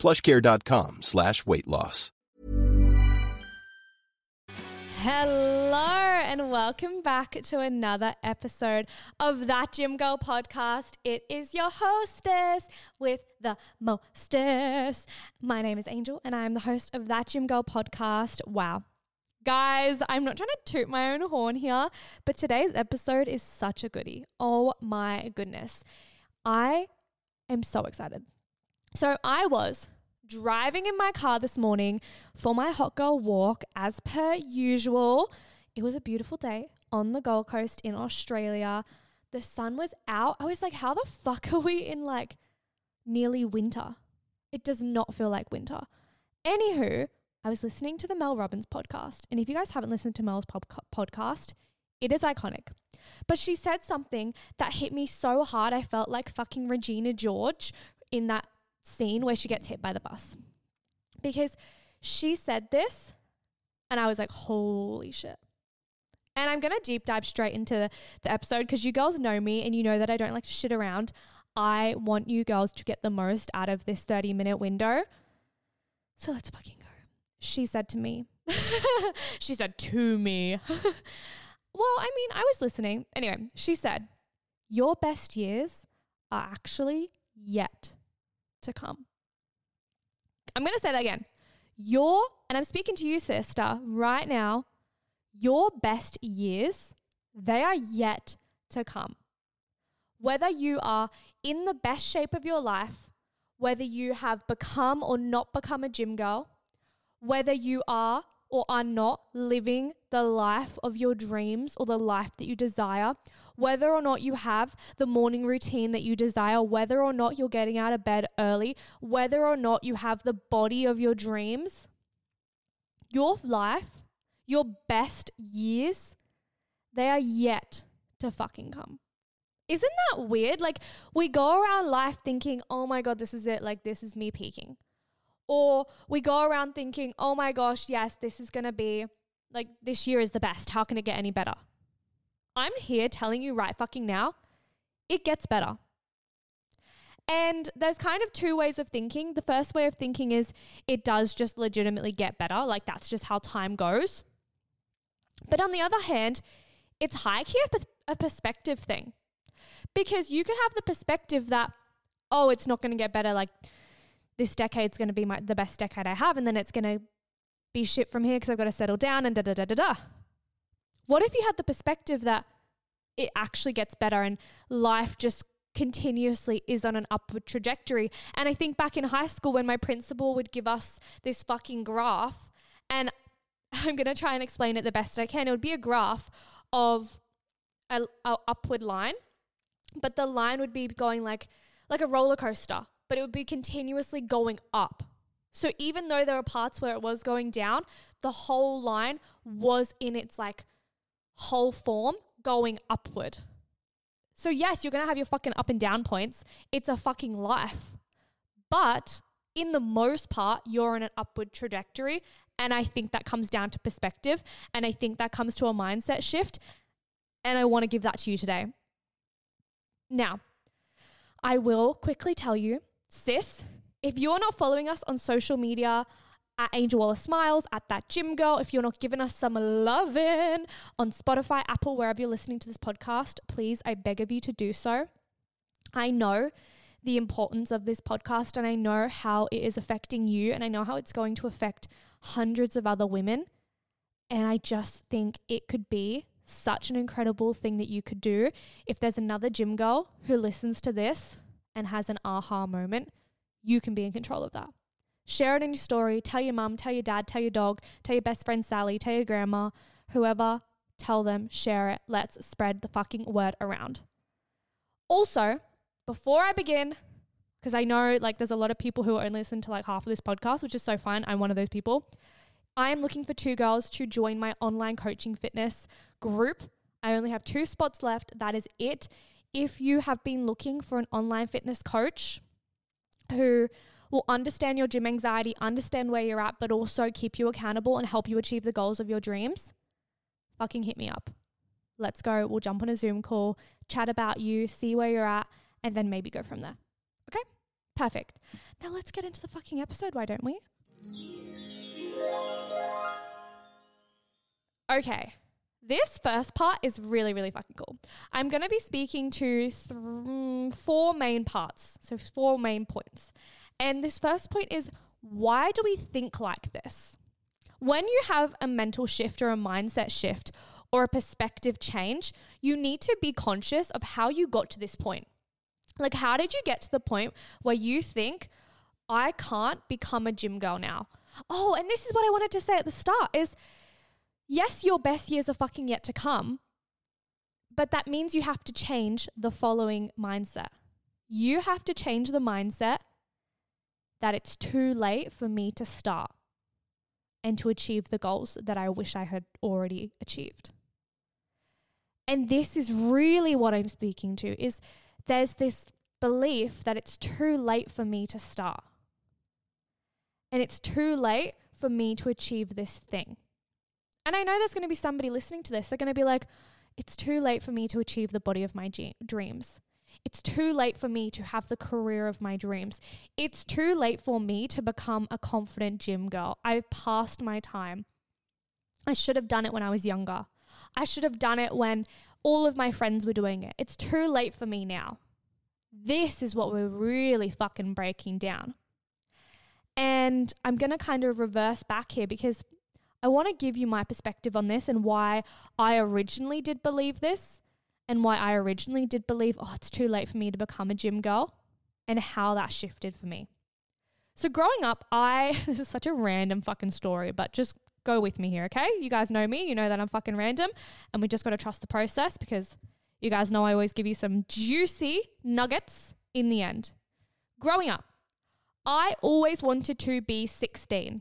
PlushCare.com/weight loss. Hello. And welcome back to another episode of That Gym Girl Podcast. It is your hostess with the mostess. My name is Angel and I am the host of That Gym Girl Podcast. Wow. Guys, I'm not trying to toot my own horn here, but today's episode is such a goodie. Oh my goodness. I am so excited. So I was driving in my car this morning for my hot girl walk as per usual. It was a beautiful day on the Gold Coast in Australia. The sun was out. I was like, how the fuck are we in like nearly winter? It does not feel like winter. Anywho, I was listening to the Mel Robbins podcast. And if you guys haven't listened to Mel's podcast, it is iconic. But she said something that hit me so hard. I felt like fucking Regina George in that scene where she gets hit by the bus. Because she said this and I was like, holy shit. And I'm going to deep dive straight into the episode because you girls know me and you know that I don't like to shit around. I want you girls to get the most out of this 30-minute window. So let's fucking go. She said to me. She said to me. Well, I mean, I was listening. Anyway, she said, your best years are actually yet to come. I'm going to say that again. And I'm speaking to you, sister, right now. Your best years, they are yet to come. Whether you are in the best shape of your life, whether you have become or not become a gym girl, whether you are or are not living the life of your dreams or the life that you desire, whether or not you have the morning routine that you desire, whether or not you're getting out of bed early, whether or not you have the body of your dreams, your life, your best years, they are yet to fucking come. Isn't that weird? Like we go around life thinking, oh my God, this is it. Like this is me peaking. Or we go around thinking, oh my gosh, yes, this is going to be like this year is the best. How can it get any better? I'm here telling you right fucking now, it gets better. And there's kind of two ways of thinking. The first way of thinking is it does just legitimately get better. Like that's just how time goes. But on the other hand, it's high-key a perspective thing, because you can have the perspective that, oh, it's not going to get better. Like, this decade's going to be the best decade I have, and then it's going to be shit from here because I've got to settle down and da-da-da-da-da. What if you had the perspective that it actually gets better and life just continuously is on an upward trajectory? And I think back in high school when my principal would give us this fucking graph, and I'm going to try and explain it the best I can. It would be a graph of a upward line, but the line would be going like a roller coaster, but it would be continuously going up. So even though there were parts where it was going down, the whole line was in its like whole form going upward. So yes, you're going to have your fucking up and down points. It's a fucking life. But in the most part, you're on an upward trajectory. And I think that comes down to perspective. And I think that comes to a mindset shift. And I want to give that to you today. Now, I will quickly tell you, sis, if you're not following us on social media at Angel Wallace Smiles, at That Gym Girl, if you're not giving us some loving on Spotify, Apple, wherever you're listening to this podcast, please, I beg of you to do so. I know the importance of this podcast, and I know how it is affecting you, and I know how it's going to affect hundreds of other women. And I just think it could be such an incredible thing that you could do. If there's another gym girl who listens to this and has an aha moment, you can be in control of that. Share it in your story. Tell your mum, tell your dad, tell your dog, tell your best friend Sally, tell your grandma, whoever. Tell them, share it. Let's spread the fucking word around. Also, before I begin, because I know like there's a lot of people who only listen to like half of this podcast, which is so fine. I'm one of those people. I am looking for two girls to join my online coaching fitness group. I only have 2 spots left. That is it. If you have been looking for an online fitness coach who will understand your gym anxiety, understand where you're at, but also keep you accountable and help you achieve the goals of your dreams, fucking hit me up. Let's go. We'll jump on a Zoom call, chat about you, see where you're at, and then maybe go from there. Okay? Perfect. Now let's get into the fucking episode, why don't we? Okay. This first part is really, really fucking cool. I'm going to be speaking to 4 main parts, so 4 main points. And this first point is, why do we think like this? When you have a mental shift or a mindset shift or a perspective change, you need to be conscious of how you got to this point. Like, how did you get to the point where you think, I can't become a gym girl now? Oh, and this is what I wanted to say at the start is, yes, your best years are fucking yet to come, but that means you have to change the following mindset. You have to change the mindset that it's too late for me to start and to achieve the goals that I wish I had already achieved. And this is really what I'm speaking to, is there's this belief that it's too late for me to start. And it's too late for me to achieve this thing. And I know there's going to be somebody listening to this. They're going to be like, it's too late for me to achieve the body of my dreams. It's too late for me to have the career of my dreams. It's too late for me to become a confident gym girl. I've passed my time. I should have done it when I was younger. I should have done it when all of my friends were doing it. It's too late for me now. This is what we're really fucking breaking down. And I'm going to kind of reverse back here, because I want to give you my perspective on this and why I originally did believe this, and why I originally did believe, oh, it's too late for me to become a gym girl, and how that shifted for me. So growing up, this is such a random fucking story, but just go with me here, okay? You guys know me, you know that I'm fucking random, and we just got to trust the process, because you guys know I always give you some juicy nuggets in the end. Growing up, I always wanted to be 16.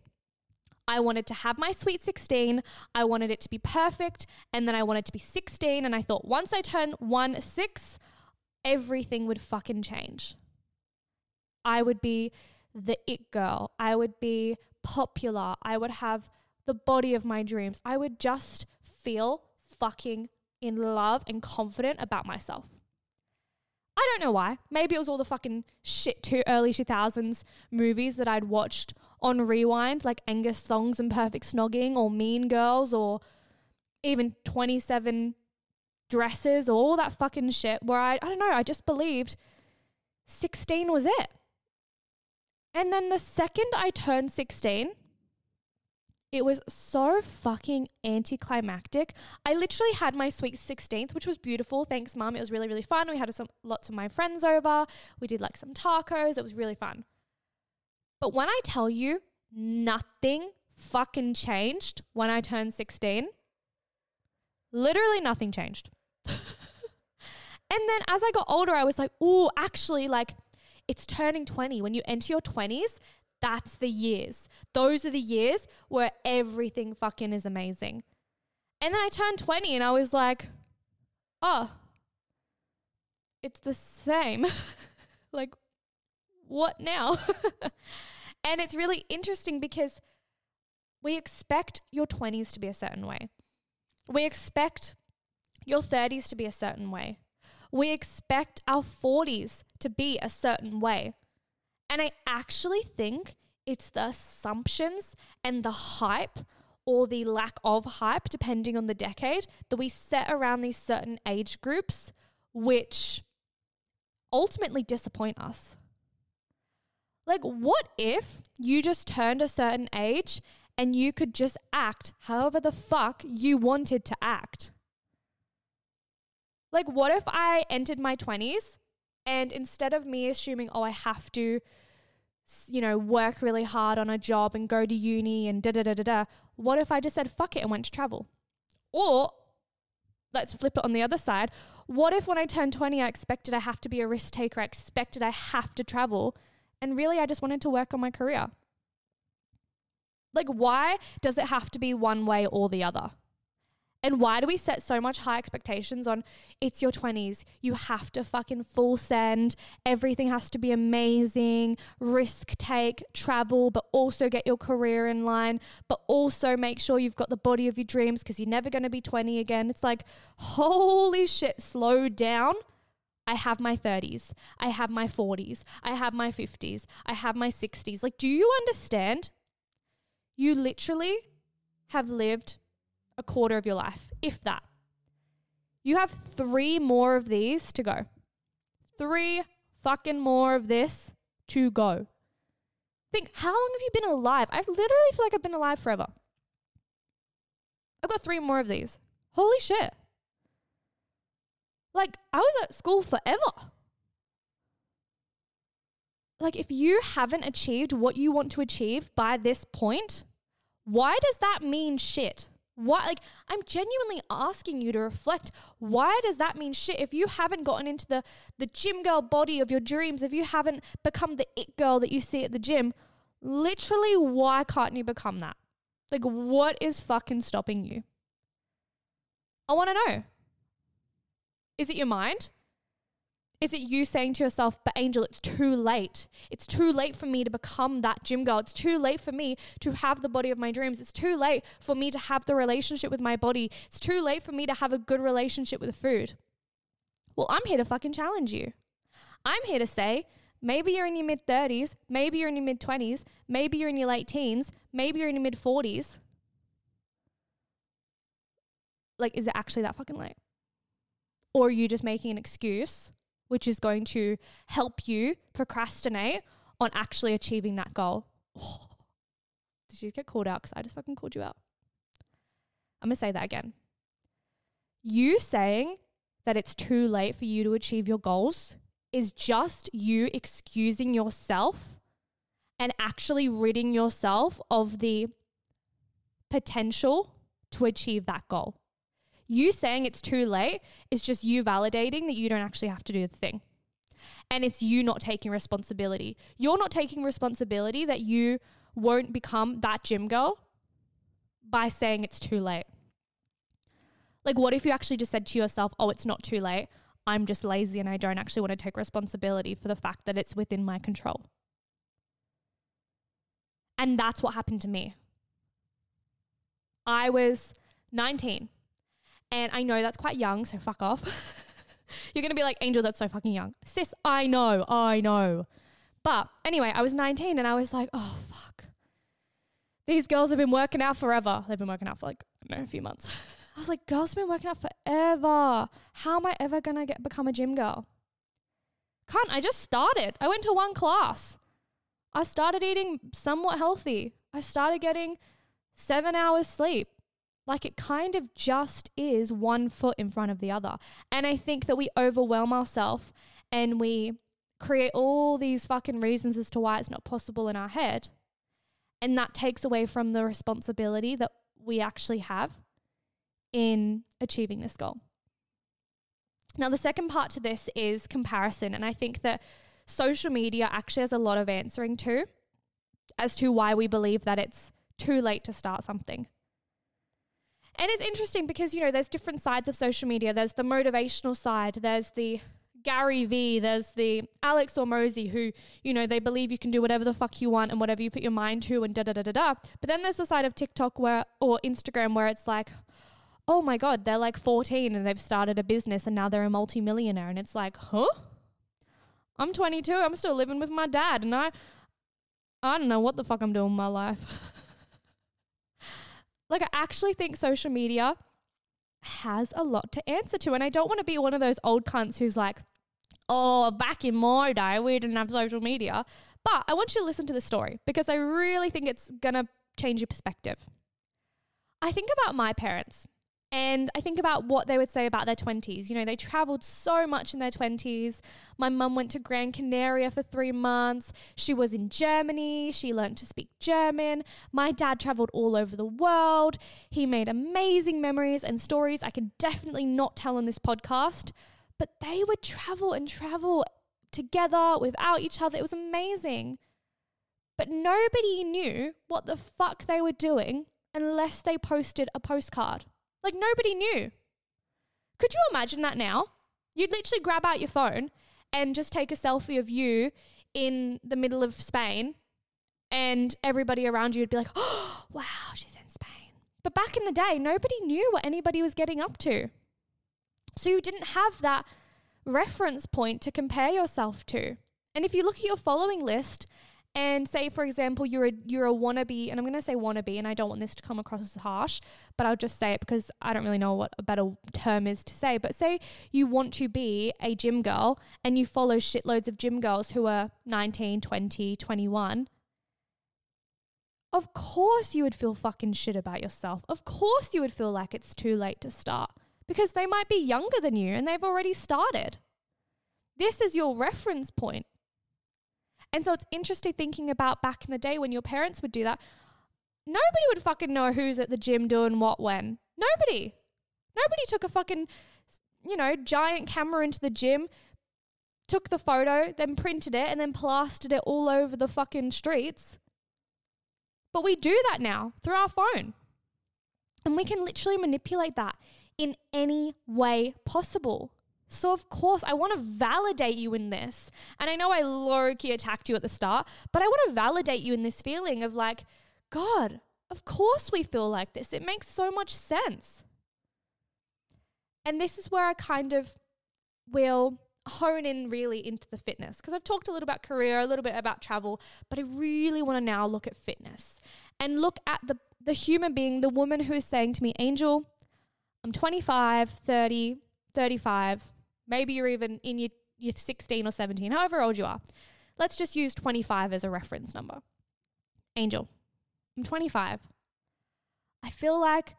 I wanted to have my sweet 16, I wanted it to be perfect, and then I wanted to be 16, and I thought once I turn 16, everything would fucking change. I would be the it girl, I would be popular, I would have the body of my dreams, I would just feel fucking in love and confident about myself. I don't know why. Maybe it was all the fucking shit too early 2000s movies that I'd watched on rewind, like Angus Thongs and Perfect Snogging or Mean Girls or even 27 dresses or all that fucking shit where I don't know, I just believed 16 was it. And then the second I turned 16, it was so fucking anticlimactic. I literally had my sweet 16th, which was beautiful. Thanks, Mum. It was really, really fun. We had lots of my friends over. We did like some tacos. It was really fun. But when I tell you nothing fucking changed when I turned 16, literally nothing changed. And then as I got older, I was like, oh, actually, like, it's turning 20. When you enter your 20s, that's the years. Those are the years where everything fucking is amazing. And then I turned 20 and I was like, oh, it's the same. Like, what now? And it's really interesting because we expect your 20s to be a certain way. We expect your 30s to be a certain way. We expect our 40s to be a certain way. And I actually think it's the assumptions and the hype or the lack of hype, depending on the decade, that we set around these certain age groups, which ultimately disappoint us. Like, what if you just turned a certain age and you could just act however the fuck you wanted to act? Like, what if I entered my 20s and instead of me assuming, oh, I have to, you know, work really hard on a job and go to uni and what if I just said, fuck it, and went to travel? Or let's flip it on the other side. What if when I turned 20, I expected I have to be a risk taker, I expected I have to travel, and really I just wanted to work on my career? Like, why does it have to be one way or the other? And why do we set so much high expectations on it's your 20s, you have to fucking full send, everything has to be amazing, risk take, travel, but also get your career in line, but also make sure you've got the body of your dreams because you're never going to be 20 again. It's like, holy shit, slow down. I have my 30s, I have my 40s, I have my 50s, I have my 60s. Like, do you understand? You literally have lived a quarter of your life, if that. You have 3 more of these to go. 3 fucking more of this to go. Think, how long have you been alive? I literally feel like I've been alive forever. I've got 3 more of these. Holy shit. Like, I was at school forever. Like, if you haven't achieved what you want to achieve by this point, why does that mean shit? Why, like, I'm genuinely asking you to reflect, why does that mean shit? If you haven't gotten into the gym girl body of your dreams, if you haven't become the it girl that you see at the gym, literally, why can't you become that? Like, what is fucking stopping you? I want to know. Is it your mind? Is it you saying to yourself, but Angel, it's too late. It's too late for me to become that gym girl. It's too late for me to have the body of my dreams. It's too late for me to have the relationship with my body. It's too late for me to have a good relationship with food. Well, I'm here to fucking challenge you. I'm here to say, maybe you're in your mid-30s, maybe you're in your mid-20s, maybe you're in your late teens, maybe you're in your mid-40s. Like, is it actually that fucking late? Or are you just making an excuse which is going to help you procrastinate on actually achieving that goal? Oh, did you get called out? Because I just fucking called you out. I'm going to say that again. You saying that it's too late for you to achieve your goals is just you excusing yourself and actually ridding yourself of the potential to achieve that goal. You saying it's too late is just you validating that you don't actually have to do the thing. And it's you not taking responsibility. You're not taking responsibility that you won't become that gym girl by saying it's too late. Like, what if you actually just said to yourself, oh, it's not too late. I'm just lazy and I don't actually want to take responsibility for the fact that it's within my control. And that's what happened to me. I was 19. And I know that's quite young, so fuck off. You're going to be like, Angel, that's so fucking young. Sis, I know. But anyway, I was 19 and I was like, oh, fuck. These girls have been working out forever. They've been working out for a few months. I was like, girls have been working out forever. How am I ever going to become a gym girl? Can't. I just started. I went to one class. I started eating somewhat healthy. I started getting 7 hours sleep. Like, it kind of just is one foot in front of the other. And I think that we overwhelm ourselves and we create all these fucking reasons as to why it's not possible in our head. And that takes away from the responsibility that we actually have in achieving this goal. Now, the second part to this is comparison. And I think that social media actually has a lot of answering to as to why we believe that it's too late to start something. And it's interesting because, you know, there's different sides of social media. There's the motivational side. There's the Gary V. There's the Alex Hormozi who, you know, they believe you can do whatever the fuck you want and whatever you put your mind to and da-da-da-da-da. But then there's the side of TikTok where, or Instagram where it's like, oh my God, they're like 14 and they've started a business and now they're a multimillionaire. And it's like, huh? I'm 22. I'm still living with my dad and I don't know what the fuck I'm doing with my life. Like, I actually think social media has a lot to answer to. And I don't want to be one of those old cunts who's like, oh, back in my day, we didn't have social media. But I want you to listen to the story because I really think it's going to change your perspective. I think about my parents and I think about what they would say about their 20s. You know, they traveled so much in their 20s. My mum went to Gran Canaria for 3 months. She was in Germany. She learned to speak German. My dad traveled all over the world. He made amazing memories and stories I can definitely not tell on this podcast, but they would travel and travel together without each other. It was amazing. But nobody knew what the fuck they were doing unless they posted a postcard. Like, nobody knew. Could you imagine that now? You'd literally grab out your phone and just take a selfie of you in the middle of Spain and everybody around you would be like, oh, wow, she's in Spain. But back in the day, nobody knew what anybody was getting up to. So you didn't have that reference point to compare yourself to. And if you look at your following list and say, for example, you're a wannabe, and I'm going to say wannabe, and I don't want this to come across as harsh, but I'll just say it because I don't really know what a better term is to say. But say you want to be a gym girl and you follow shitloads of gym girls who are 19, 20, 21. Of course you would feel fucking shit about yourself. Of course you would feel like it's too late to start because they might be younger than you and they've already started. This is your reference point. And so it's interesting thinking about back in the day when your parents would do that. Nobody would fucking know who's at the gym doing what when. Nobody. Nobody took a fucking, you know, giant camera into the gym, took the photo, then printed it and then plastered it all over the fucking streets. But we do that now through our phone. And we can literally manipulate that in any way possible. So of course, I want to validate you in this. And I know I low-key attacked you at the start, but I want to validate you in this feeling of like, God, of course we feel like this. It makes so much sense. And this is where I kind of will hone in really into the fitness because I've talked a little about career, a little bit about travel, but I really want to now look at fitness and look at the human being, the woman who is saying to me, Angel, I'm 25, 30, 35, maybe you're even in your 16 or 17, however old you are. Let's just use 25 as a reference number. Angel, I'm 25. I feel like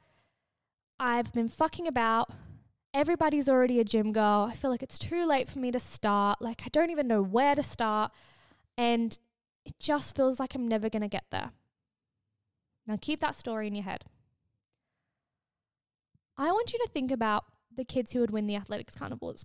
I've been fucking about. Everybody's already a gym girl. I feel like it's too late for me to start. Like, I don't even know where to start. And it just feels like I'm never going to get there. Now keep that story in your head. I want you to think about the kids who would win the athletics carnivals.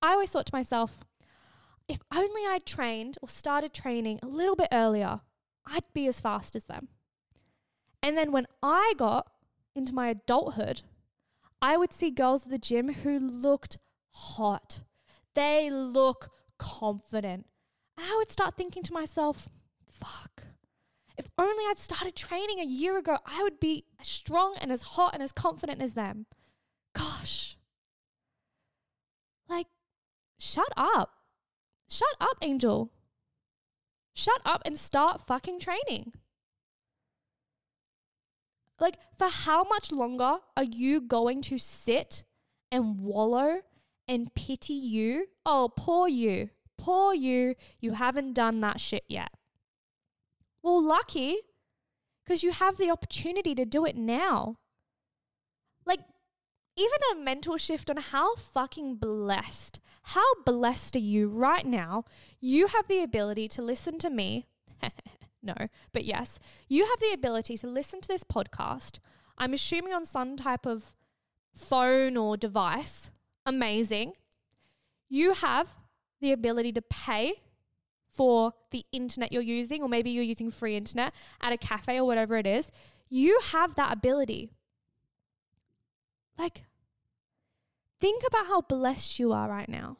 I always thought to myself, if only I'd trained or started training a little bit earlier, I'd be as fast as them. And then when I got into my adulthood, I would see girls at the gym who looked hot. They look confident. And I would start thinking to myself, fuck, if only I'd started training a year ago, I would be as strong and as hot and as confident as them. Gosh. Like, shut up. Shut up, Angel. Shut up and start fucking training. Like, for how much longer are you going to sit and wallow and pity you? Oh, poor you. Poor you. You haven't done that shit yet. Well, lucky, because you have the opportunity to do it now. Like, even a mental shift on how fucking blessed, how blessed are you right now? You have the ability to listen to me. No, but yes, you have the ability to listen to this podcast. I'm assuming on some type of phone or device. Amazing. You have the ability to pay for the internet you're using, or maybe you're using free internet at a cafe or whatever it is. You have that ability. Like, think about how blessed you are right now.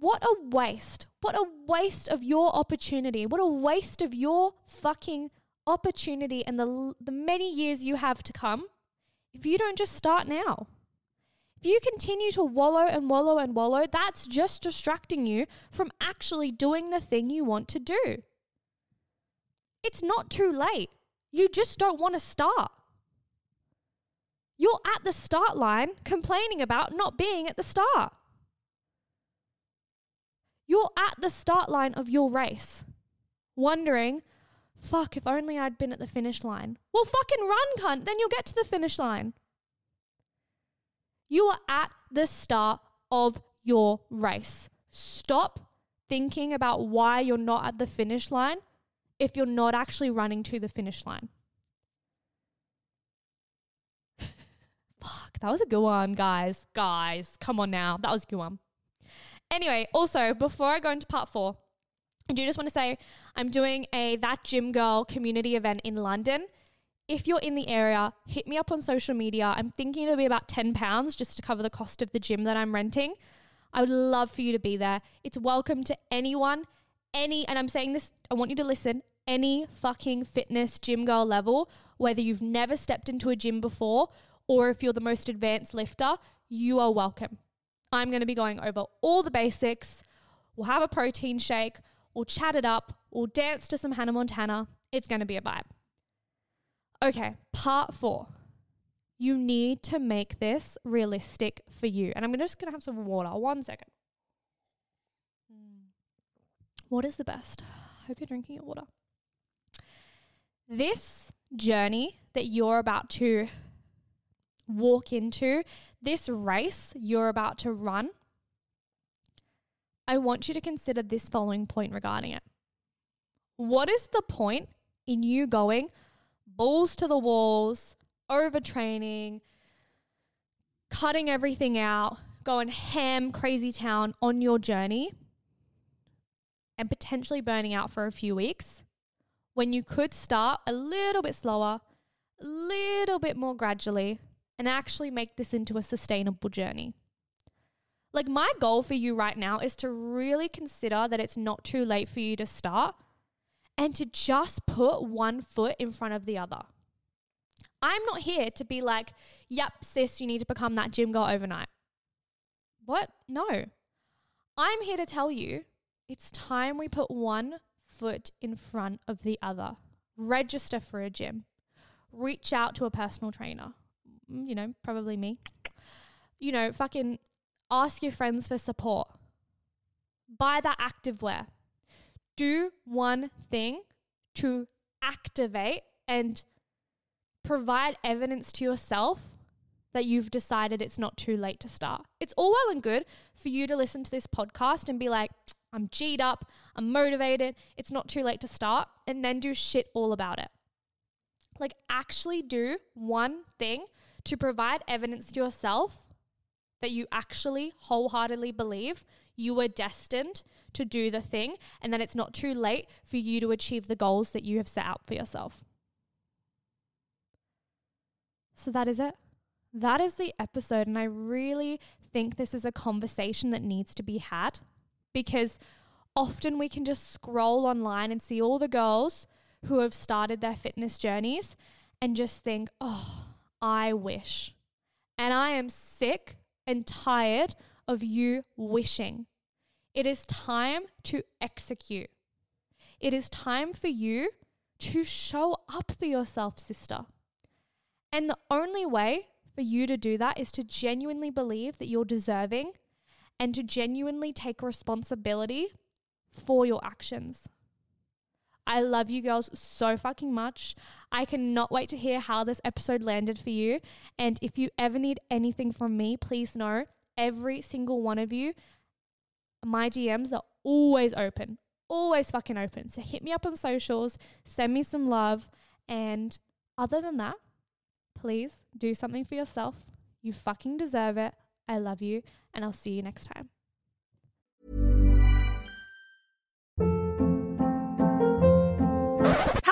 What a waste. What a waste of your opportunity. What a waste of your fucking opportunity and the many years you have to come if you don't just start now. If you continue to wallow and wallow and wallow, that's just distracting you from actually doing the thing you want to do. It's not too late. You just don't want to start. You're at the start line complaining about not being at the start. You're at the start line of your race, wondering, fuck, if only I'd been at the finish line. Well, fucking run, cunt, then you'll get to the finish line. You are at the start of your race. Stop thinking about why you're not at the finish line if you're not actually running to the finish line. Fuck, that was a good one, guys. Guys, come on now. That was a good one. Anyway, also, before I go into part 4, I do just want to say I'm doing a That Gym Girl community event in London. If you're in the area, hit me up on social media. I'm thinking it'll be about £10 just to cover the cost of the gym that I'm renting. I would love for you to be there. It's welcome to anyone, and I'm saying this, I want you to listen, any fucking fitness gym girl level, whether you've never stepped into a gym before or if you're the most advanced lifter, you are welcome. I'm going to be going over all the basics. We'll have a protein shake. We'll chat it up. We'll dance to some Hannah Montana. It's going to be a vibe. Okay, part 4. You need to make this realistic for you. And I'm just going to have some water. 1 second. What is the best? I hope you're drinking your water. This journey that you're about to walk into, this race you're about to run, I want you to consider this following point regarding it. What is the point in you going balls to the walls, overtraining, cutting everything out, going ham, crazy town on your journey and potentially burning out for a few weeks when you could start a little bit slower, a little bit more gradually, and actually make this into a sustainable journey? Like, my goal for you right now is to really consider that it's not too late for you to start and to just put one foot in front of the other. I'm not here to be like, yep, sis, you need to become that gym girl overnight. What? No. I'm here to tell you it's time we put one foot in front of the other. Register for a gym. Reach out to a personal trainer. You know, probably me. You know, fucking ask your friends for support. Buy that activewear. Do one thing to activate and provide evidence to yourself that you've decided it's not too late to start. It's all well and good for you to listen to this podcast and be like, I'm G'd up, I'm motivated, it's not too late to start, and then do shit all about it. Like, actually do one thing to provide evidence to yourself that you actually wholeheartedly believe you were destined to do the thing and that it's not too late for you to achieve the goals that you have set out for yourself. So that is it. That is the episode, and I really think this is a conversation that needs to be had, because often we can just scroll online and see all the girls who have started their fitness journeys and just think, oh, I wish. And I am sick and tired of you wishing. It is time to execute. It is time for you to show up for yourself, sister. And the only way for you to do that is to genuinely believe that you're deserving and to genuinely take responsibility for your actions. I love you girls so fucking much. I cannot wait to hear how this episode landed for you. And if you ever need anything from me, please know every single one of you, my DMs are always open, always fucking open. So hit me up on socials, send me some love. And other than that, please do something for yourself. You fucking deserve it. I love you, and I'll see you next time.